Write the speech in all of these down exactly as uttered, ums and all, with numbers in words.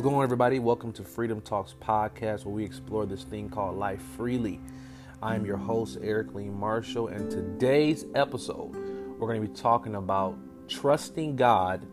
What's going on, everybody? Welcome to Freedom Talks Podcast, where we explore this thing called life freely. I'm your host, Eric Lee Marshall, and today's episode, we're going to be talking about trusting God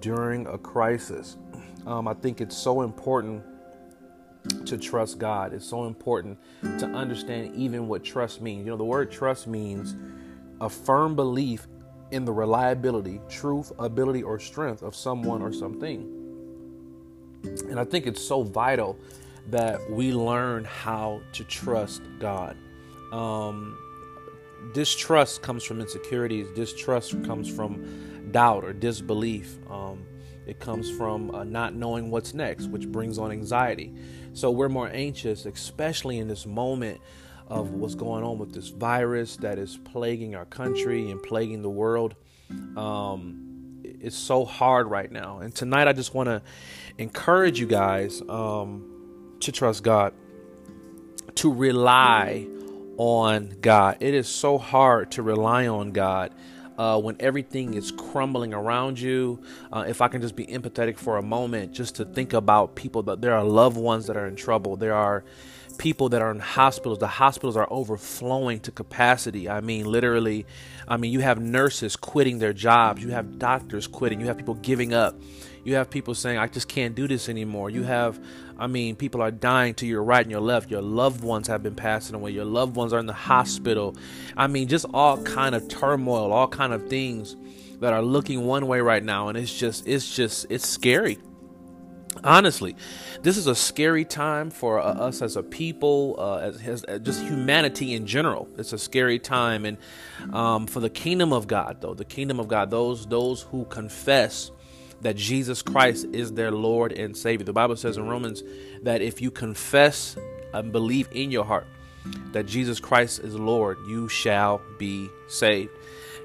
during a crisis. Um, I think it's so important to trust God. It's so important to understand even what trust means. You know, the word trust means a firm belief in the reliability, truth, ability, or strength of someone or something. And I think it's so vital that we learn how to trust God. Um, distrust comes from insecurities. Distrust comes from doubt or disbelief. Um, it comes from uh, not knowing what's next, which brings on anxiety. So we're more anxious, especially in this moment of what's going on with this virus that is plaguing our country and plaguing the world. Um, It's so hard right now. And tonight, I just want to encourage you guys um, to trust God, to rely on God. It is so hard to rely on God uh, when everything is crumbling around you. Uh, if I can just be empathetic for a moment, just to think about people that there are loved ones that are in trouble. There are people that are in hospitals. The hospitals are overflowing to capacity. I mean, literally, I mean, you have nurses quitting their jobs. You have doctors quitting. You have people giving up. You have people saying, I just can't do this anymore. You have, I mean, people are dying to your right and your left. Your loved ones have been passing away. Your loved ones are in the hospital. I mean, just all kind of turmoil, all kind of things that are looking one way right now. And it's just, it's just, it's scary. Honestly, this is a scary time for uh, us as a people, uh, as, as just humanity in general. It's a scary time. And um, for the kingdom of God, though, the kingdom of God, those those who confess that Jesus Christ is their Lord and Savior. The Bible says in Romans that if you confess and believe in your heart that Jesus Christ is Lord, you shall be saved.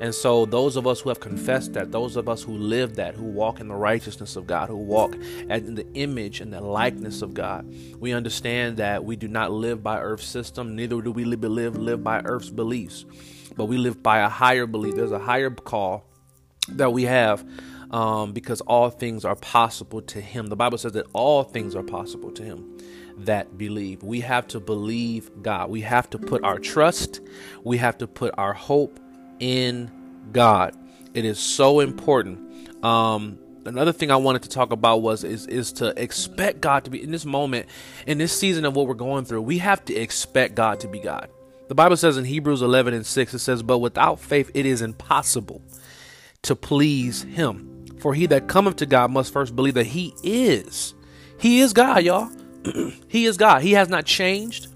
And so those of us who have confessed that, those of us who live that, who walk in the righteousness of God, who walk in the image and the likeness of God, we understand that we do not live by earth's system, neither do we live, live by earth's beliefs, but we live by a higher belief. There's a higher call that we have um, because all things are possible to him. The Bible says that all things are possible to him that believe. We have to believe God. We have to put our trust. We have to put our hope in God. It is so important. Um, another thing I wanted to talk about was is is to expect God to be in this moment, in this season of what we're going through. We have to expect God to be God. The Bible says in Hebrews eleven and six, it says, but without faith, it is impossible to please him. For he that cometh to God must first believe that he is. He is God, y'all. He is God. He has not changed.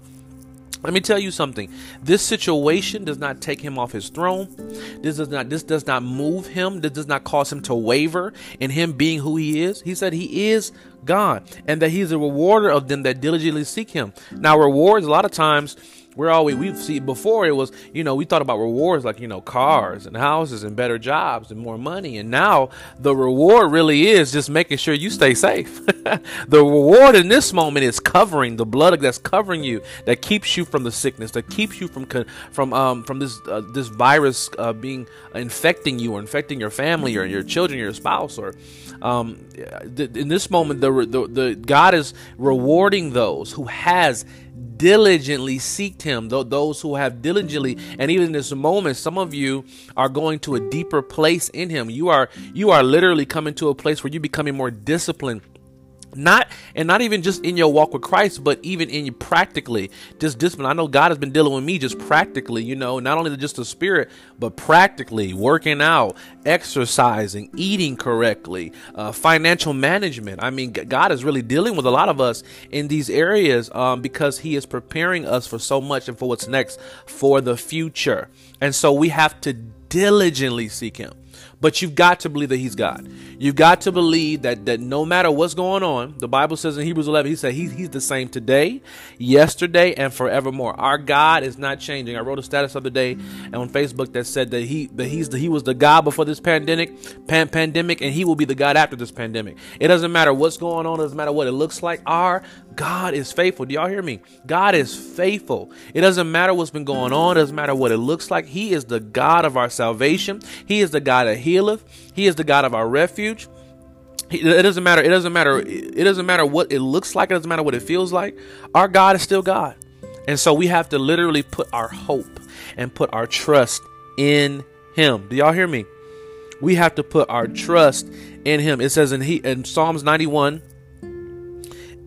Let me tell you something. This situation does not take him off his throne. This does not, this does not move him. This does not cause him to waver in him being who he is. He said he is God and that he is a rewarder of them that diligently seek him. Now, rewards, a lot of times we're always, we've seen before it was, you know, we thought about rewards like, you know, cars and houses and better jobs and more money. And now the reward really is just making sure you stay safe. The reward in this moment is covering the blood that's covering you, that keeps you from the sickness, that keeps you from from um, from this uh, this virus uh, being infecting you or infecting your family or your children, your spouse. Or um, th- in this moment, the, the the God is rewarding those who has diligently seeked him, those who have diligently. And even in this moment, some of you are going to a deeper place in him. You are you are literally coming to a place where you're becoming more disciplined. Not and not even just in your walk with Christ, but even in you practically just discipline. I know God has been dealing with me just practically, you know, not only just the spirit, but practically working out, exercising, eating correctly, uh, financial management. I mean, God is really dealing with a lot of us in these areas um, because he is preparing us for so much and for what's next for the future. And so we have to diligently seek him. But you've got to believe that he's God. You've got to believe that that no matter what's going on, the Bible says in Hebrews eleven, he said he, he's the same today, yesterday, and forevermore. Our God is not changing. I wrote a status the other day on Facebook that said that he that he's the, he was the God before this pandemic, pan, pandemic, and he will be the God after this pandemic. It doesn't matter what's going on. It doesn't matter what it looks like. Our God is faithful. Do y'all hear me? God is faithful. It doesn't matter what's been going on. It doesn't matter what it looks like. He is the God of our salvation. He is the God that healeth. He is the God of our refuge. It doesn't matter. It doesn't matter. It doesn't matter what it looks like. It doesn't matter what it feels like. Our God is still God. And so we have to literally put our hope and put our trust in him. Do y'all hear me? We have to put our trust in him. It says in, he, in Psalms ninety-one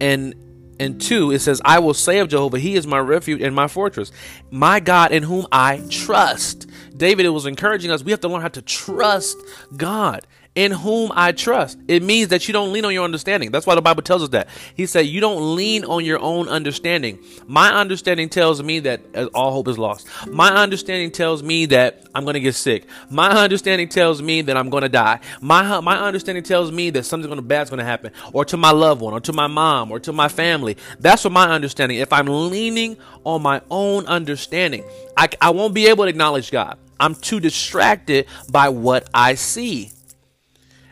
and and two, it says, I will say of Jehovah, he is my refuge and my fortress, my God in whom I trust. David, it was encouraging us. We have to learn how to trust God. In whom I trust. It means that you don't lean on your understanding. That's why the Bible tells us that. He said, you don't lean on your own understanding. My understanding tells me that all hope is lost. My understanding tells me that I'm going to get sick. My understanding tells me that I'm going to die. My, my understanding tells me that something gonna, bad's going to happen. Or to my loved one. Or to my mom. Or to my family. That's what my understanding. If I'm leaning on my own understanding, I, I won't be able to acknowledge God. I'm too distracted by what I see.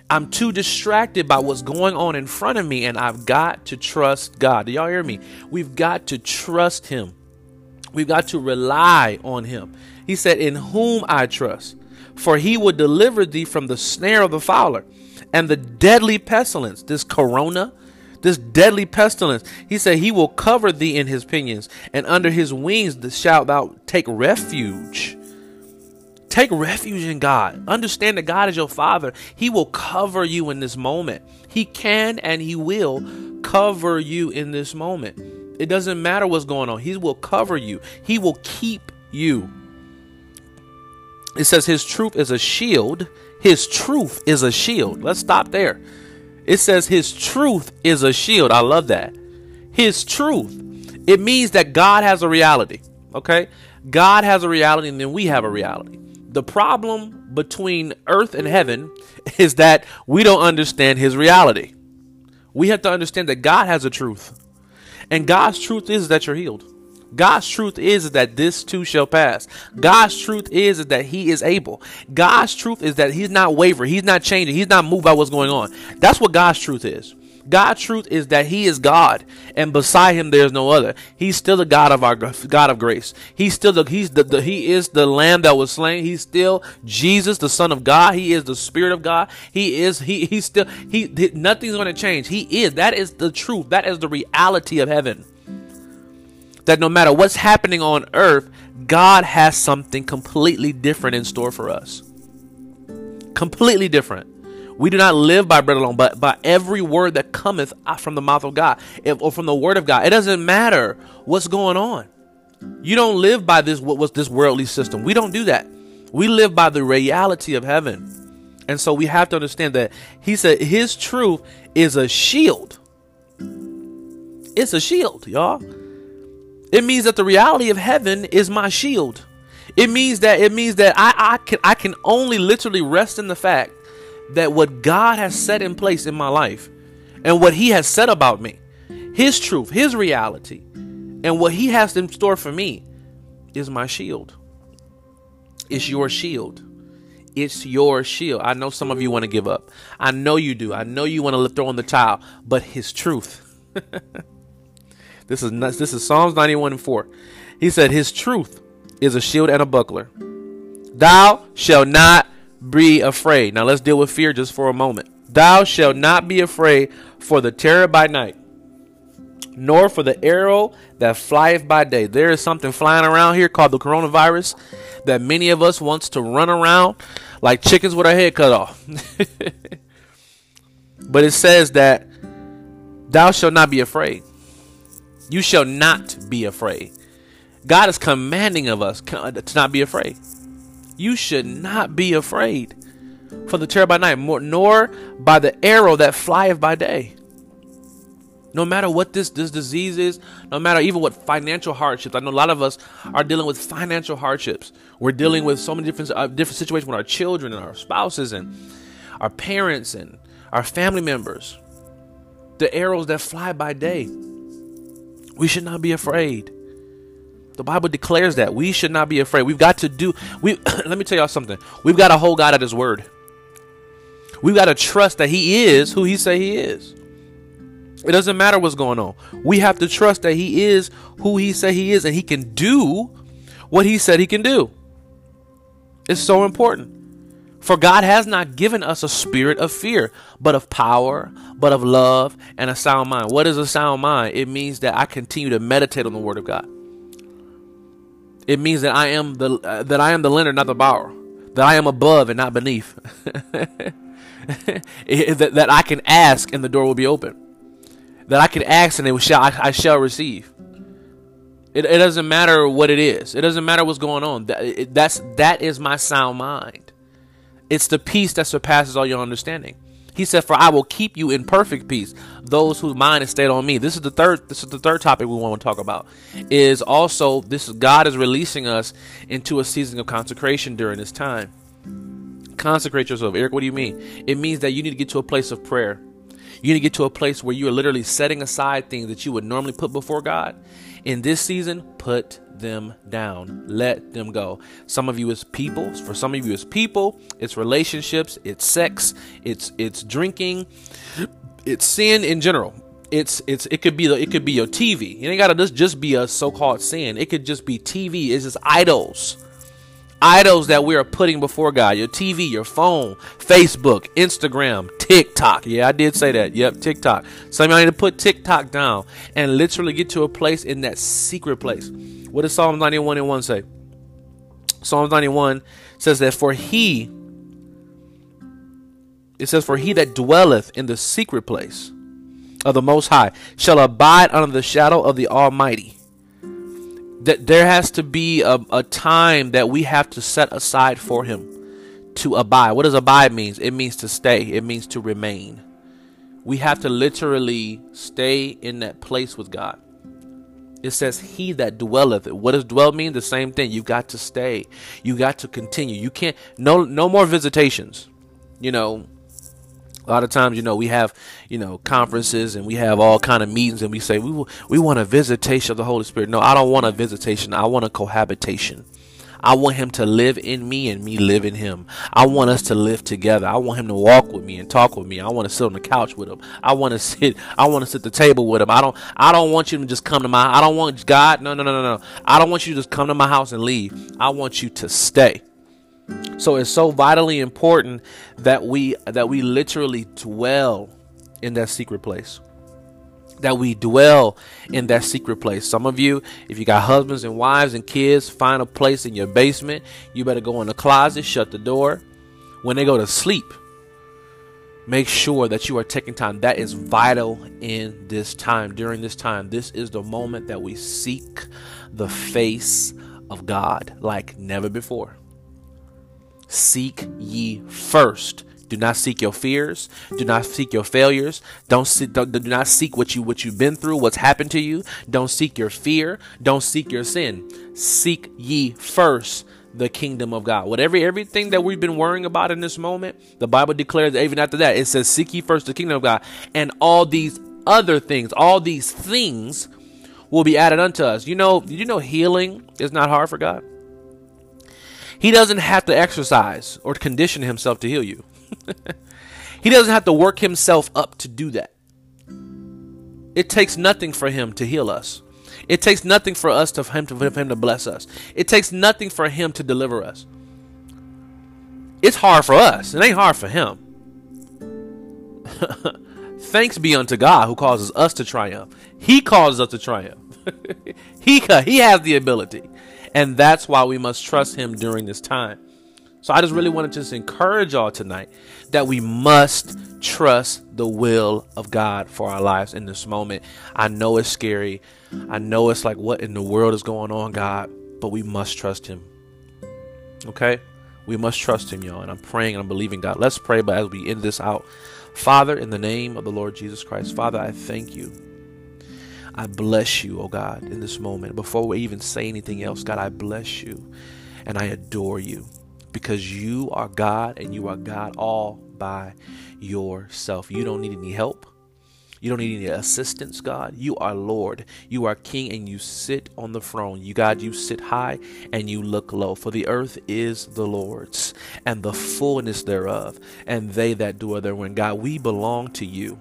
I'm too distracted by what's going on in front of me, and I've got to trust God. Do y'all hear me? We've got to trust him. We've got to rely on him. He said, in whom I trust, for he will deliver thee from the snare of the fowler and the deadly pestilence, this corona, this deadly pestilence. He said, he will cover thee in his pinions, and under his wings shalt thou take refuge. Take refuge in God. Understand that God is your Father. He will cover you in this moment. He can and he will cover you in this moment. It doesn't matter what's going on. He will cover you. He will keep you. It says his truth is a shield. His truth is a shield. Let's stop there. It says his truth is a shield. I love that. His truth. It means that God has a reality. Okay? God has a reality, and then we have a reality. The problem between earth and heaven is that we don't understand his reality. We have to understand that God has a truth. And God's truth is that you're healed. God's truth is that this too shall pass. God's truth is that he is able. God's truth is that he's not wavering. He's not changing. He's not moved by what's going on. That's what God's truth is. God's truth is that he is God, and beside him there is no other. He's still the God of our God of grace. He's still the he's the, the he is the Lamb that was slain. He's still Jesus, the Son of God. He is the Spirit of God. He is he he's still he, he nothing's going to change. He is. That is the truth. That is the reality of heaven. That no matter what's happening on earth, God has something completely different in store for us. Completely different. We do not live by bread alone, but by every word that cometh from the mouth of God or from the word of God. It doesn't matter what's going on. You don't live by this what was this worldly system. We don't do that. We live by the reality of heaven. And so we have to understand that he said his truth is a shield. It's a shield, y'all. It means that the reality of heaven is my shield. It means that it means that I, I can I can only literally rest in the fact that what God has set in place in my life and what he has said about me, his truth, his reality, and what he has in store for me is my shield. It's your shield. It's your shield. I know some of you want to give up. I know you do. I know you want to throw in the towel, but his truth. This is nuts. This is Psalms ninety-one and four. He said, his truth is a shield and a buckler. Thou shalt not be afraid. Now let's deal with fear just for a moment. Thou shalt not be afraid for the terror by night, nor for the arrow that flieth by day. There is something flying around here called the coronavirus that many of us wants to run around like chickens with our head cut off. But it says that thou shalt not be afraid. You shall not be afraid. God is commanding of us to not be afraid. You should not be afraid for the terror by night, nor by the arrow that flieth by day. No matter what this, this disease is, no matter even what financial hardships. I know a lot of us are dealing with financial hardships. We're dealing with so many different, uh, different situations with our children and our spouses and our parents and our family members. The arrows that fly by day. We should not be afraid. The Bible declares that we should not be afraid. We've got to do. We let me tell y'all something. We've got to hold God at his word. We've got to trust that he is who he say he is. It doesn't matter what's going on. We have to trust that he is who he say he is, and he can do what he said he can do. It's so important. For God has not given us a spirit of fear, but of power, but of love, and a sound mind. What is a sound mind? It means that I continue to meditate on the Word of God. It means that I am the uh, that I am the lender, not the borrower. That I am above and not beneath. it, that, that I can ask and the door will be open. That I can ask and it shall I, I shall receive. It, it doesn't matter what it is. It doesn't matter what's going on. That it, that's that is my sound mind. It's the peace that surpasses all your understanding. He said, for I will keep you in perfect peace, those whose mind is stayed on me. This is the third, this is the third topic we want to talk about. Is also this is God is releasing us into a season of consecration during this time. Consecrate yourself. Eric, what do you mean? It means that you need to get to a place of prayer. You need to get to a place where you are literally setting aside things that you would normally put before God. In this season, put them down. Let them go. Some of you is people. For some of you is people. It's relationships. It's sex. It's it's drinking. It's sin in general. It's it's it could be the, it could be your T V. It ain't gotta just just be a so-called sin. It could just be T V. It's just idols. Idols that we are putting before God. Your T V, your phone, Facebook, Instagram, TikTok. Yeah, I did say that. Yep, TikTok. Some of y'all need to put TikTok down and literally get to a place in that secret place. What does Psalms ninety-one and one say? Psalms ninety-one says that for he, it says, for he that dwelleth in the secret place of the Most High shall abide under the shadow of the Almighty. That there has to be a, a time that we have to set aside for him to abide. What does abide mean? It means to stay. It means to remain. We have to literally stay in that place with God. It says he that dwelleth. What does dwell mean? The same thing. You got to stay. You got to continue. You can't. No, no more visitations. You know, a lot of times, you know, we have, you know, conferences and we have all kind of meetings and we say we will, we want a visitation of the Holy Spirit. No, I don't want a visitation. I want a cohabitation. I want him to live in me and me live in him. I want us to live together. I want him to walk with me and talk with me. I want to sit on the couch with him. I want to sit. I want to sit at the table with him. I don't. I don't want you to just come to my. I don't want God. No, no, no, no, no. I don't want you to just come to my house and leave. I want you to stay. So it's so vitally important that we that we literally dwell in that secret place. That we dwell in that secret place. Some of you, if you got husbands and wives and kids, find a place in your basement. You better go in the closet, shut the door. When they go to sleep, make sure that you are taking time. That is vital in this time. During this time, this is the moment that we seek the face of God like never before. Seek ye first. Do not seek your fears. Do not seek your failures. Don't see, don't, do not seek what you what you've been through, what's happened to you. Don't seek your fear. Don't seek your sin. Seek ye first the kingdom of God. Whatever everything that we've been worrying about in this moment, the Bible declares that even after that, it says, "Seek ye first the kingdom of God, and all these other things, all these things, will be added unto us." You know, you know, healing is not hard for God. He doesn't have to exercise or condition himself to heal you. He doesn't have to work himself up to do that. It takes nothing for him to heal us. It takes nothing for us to for him to, for him to bless us. It takes nothing for him to deliver us. It's hard for us. It ain't hard for him. Thanks be unto God who causes us to triumph. He causes us to triumph. he, he has the ability. And that's why we must trust him during this time. So I just really want to just encourage y'all tonight that we must trust the will of God for our lives in this moment. I know it's scary. I know it's like, what in the world is going on, God? But we must trust him. Okay? We must trust him, y'all. And I'm praying and I'm believing God. Let's pray, but as we end this out. Father, in the name of the Lord Jesus Christ, Father, I thank you. I bless you, oh God, in this moment. Before we even say anything else, God, I bless you and I adore you. Because you are God and you are God all by yourself. You don't need any help. You don't need any assistance, God. You are Lord. You are King and you sit on the throne. You, God, you sit high and you look low. For the earth is the Lord's and the fullness thereof, and they that dwell therein. God, we belong to you.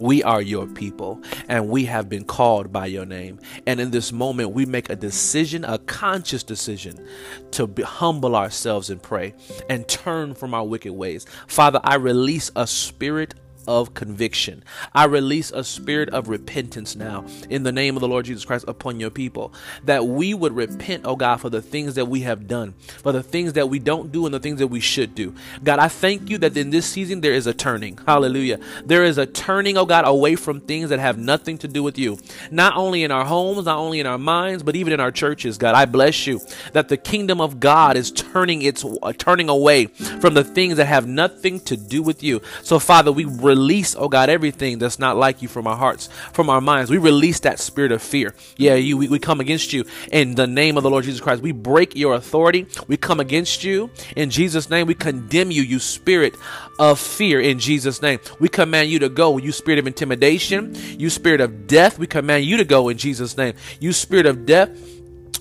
We are your people, and we have been called by your name. And in this moment, we make a decision, a conscious decision, to be, humble ourselves and pray and turn from our wicked ways. Father, I release a spirit of conviction. I release a spirit of repentance now in the name of the Lord Jesus Christ upon your people, that we would repent, oh God, for the things that we have done, for the things that we don't do and the things that we should do. God, I thank you that in this season there is a turning. Hallelujah. There is a turning, oh God, away from things that have nothing to do with you, not only in our homes, not only in our minds, but even in our churches. God, I bless you that the kingdom of God is turning its uh, turning away from the things that have nothing to do with you. So Father, we release, oh God, everything that's not like you from our hearts, from our minds. We release that spirit of fear. Yeah, you, we, we come against you in the name of the Lord Jesus Christ. We break your authority. We come against you in Jesus' name. We condemn you, you spirit of fear, in Jesus' name. We command you to go, you spirit of intimidation, you spirit of death. We command you to go in Jesus' name. You spirit of death,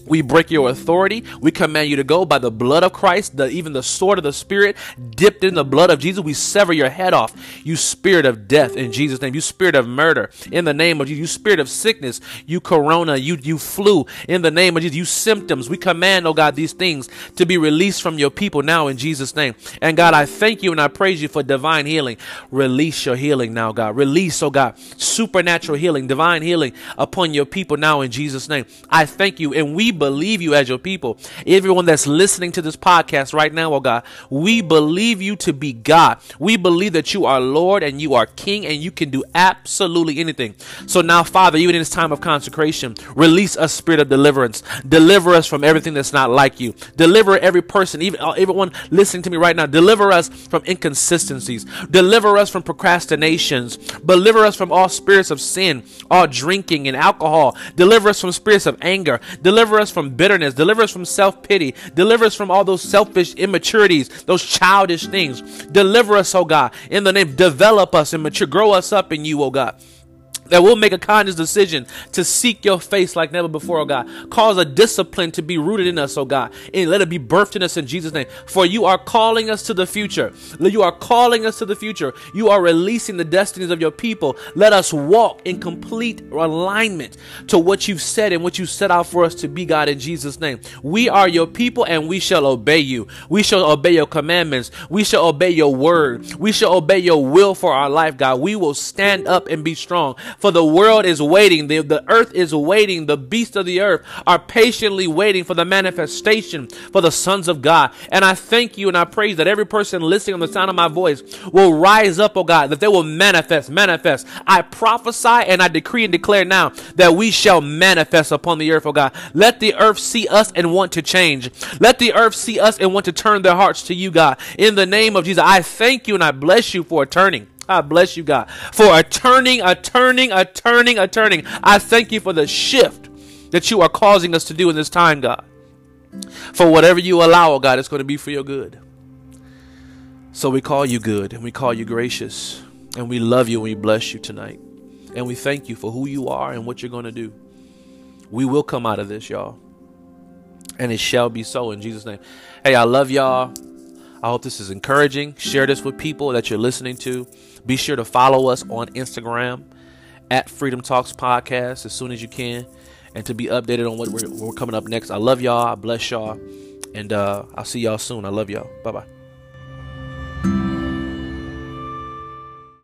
we break your authority. We command you to go by the blood of Christ, the, even the sword of the Spirit dipped in the blood of Jesus. We sever your head off, you spirit of death, in Jesus' name. You spirit of murder, in the name of Jesus. You spirit of sickness, you corona, you, you flu, in the name of Jesus. You symptoms, we command, oh God, these things to be released from your people now in Jesus' name. And God, I thank you and I praise you for divine healing. Release your healing now, God. Release, oh God, supernatural healing, divine healing upon your people now in Jesus' name. I thank you, and we believe you as your people. Everyone that's listening to this podcast right now, oh God, we believe you to be God. We believe that you are Lord and you are King and you can do absolutely anything. So now, Father, even in this time of consecration, release a spirit of deliverance. Deliver us from everything that's not like you. Deliver every person, even everyone listening to me right now. Deliver us from inconsistencies. Deliver us from procrastinations. Deliver us from all spirits of sin, all drinking and alcohol. Deliver us from spirits of anger. Deliver us from bitterness. Deliver us from self-pity. Deliver us from all those selfish immaturities, those childish things. Deliver us, oh God, in the name. Develop us and mature. Grow us up in you, oh God, that we'll make a conscious decision to seek your face like never before, oh God. Cause a discipline to be rooted in us, oh God, and let it be birthed in us in Jesus' name. For you are calling us to the future. You are calling us to the future. You are releasing the destinies of your people. Let us walk in complete alignment to what you've said and what you set out for us to be, God, in Jesus' name. We are your people and we shall obey you. We shall obey your commandments. We shall obey your word. We shall obey your will for our life, God. We will stand up and be strong. For the world is waiting, the, the earth is waiting, the beasts of the earth are patiently waiting for the manifestation for the sons of God. And I thank you and I praise that every person listening on the sound of my voice will rise up, oh God, that they will manifest, manifest. I prophesy and I decree and declare now that we shall manifest upon the earth, oh God. Let the earth see us and want to change. Let the earth see us and want to turn their hearts to you, God. In the name of Jesus, I thank you and I bless you for a turning. I bless you, God, for a turning, a turning, a turning, a turning. I thank you for the shift that you are causing us to do in this time, God. For whatever you allow, oh God, it's going to be for your good. So we call you good, and we call you gracious, and we love you, and we bless you tonight. And we thank you for who you are and what you're going to do. We will come out of this, y'all. And it shall be so in Jesus' name. Hey, I love y'all. I hope this is encouraging. Share this with people that you're listening to. Be sure to follow us on Instagram at Freedom Talks Podcast as soon as you can, and to be updated on what we're, we're coming up next. I love y'all. I bless y'all. And uh, I'll see y'all soon. I love y'all. Bye-bye.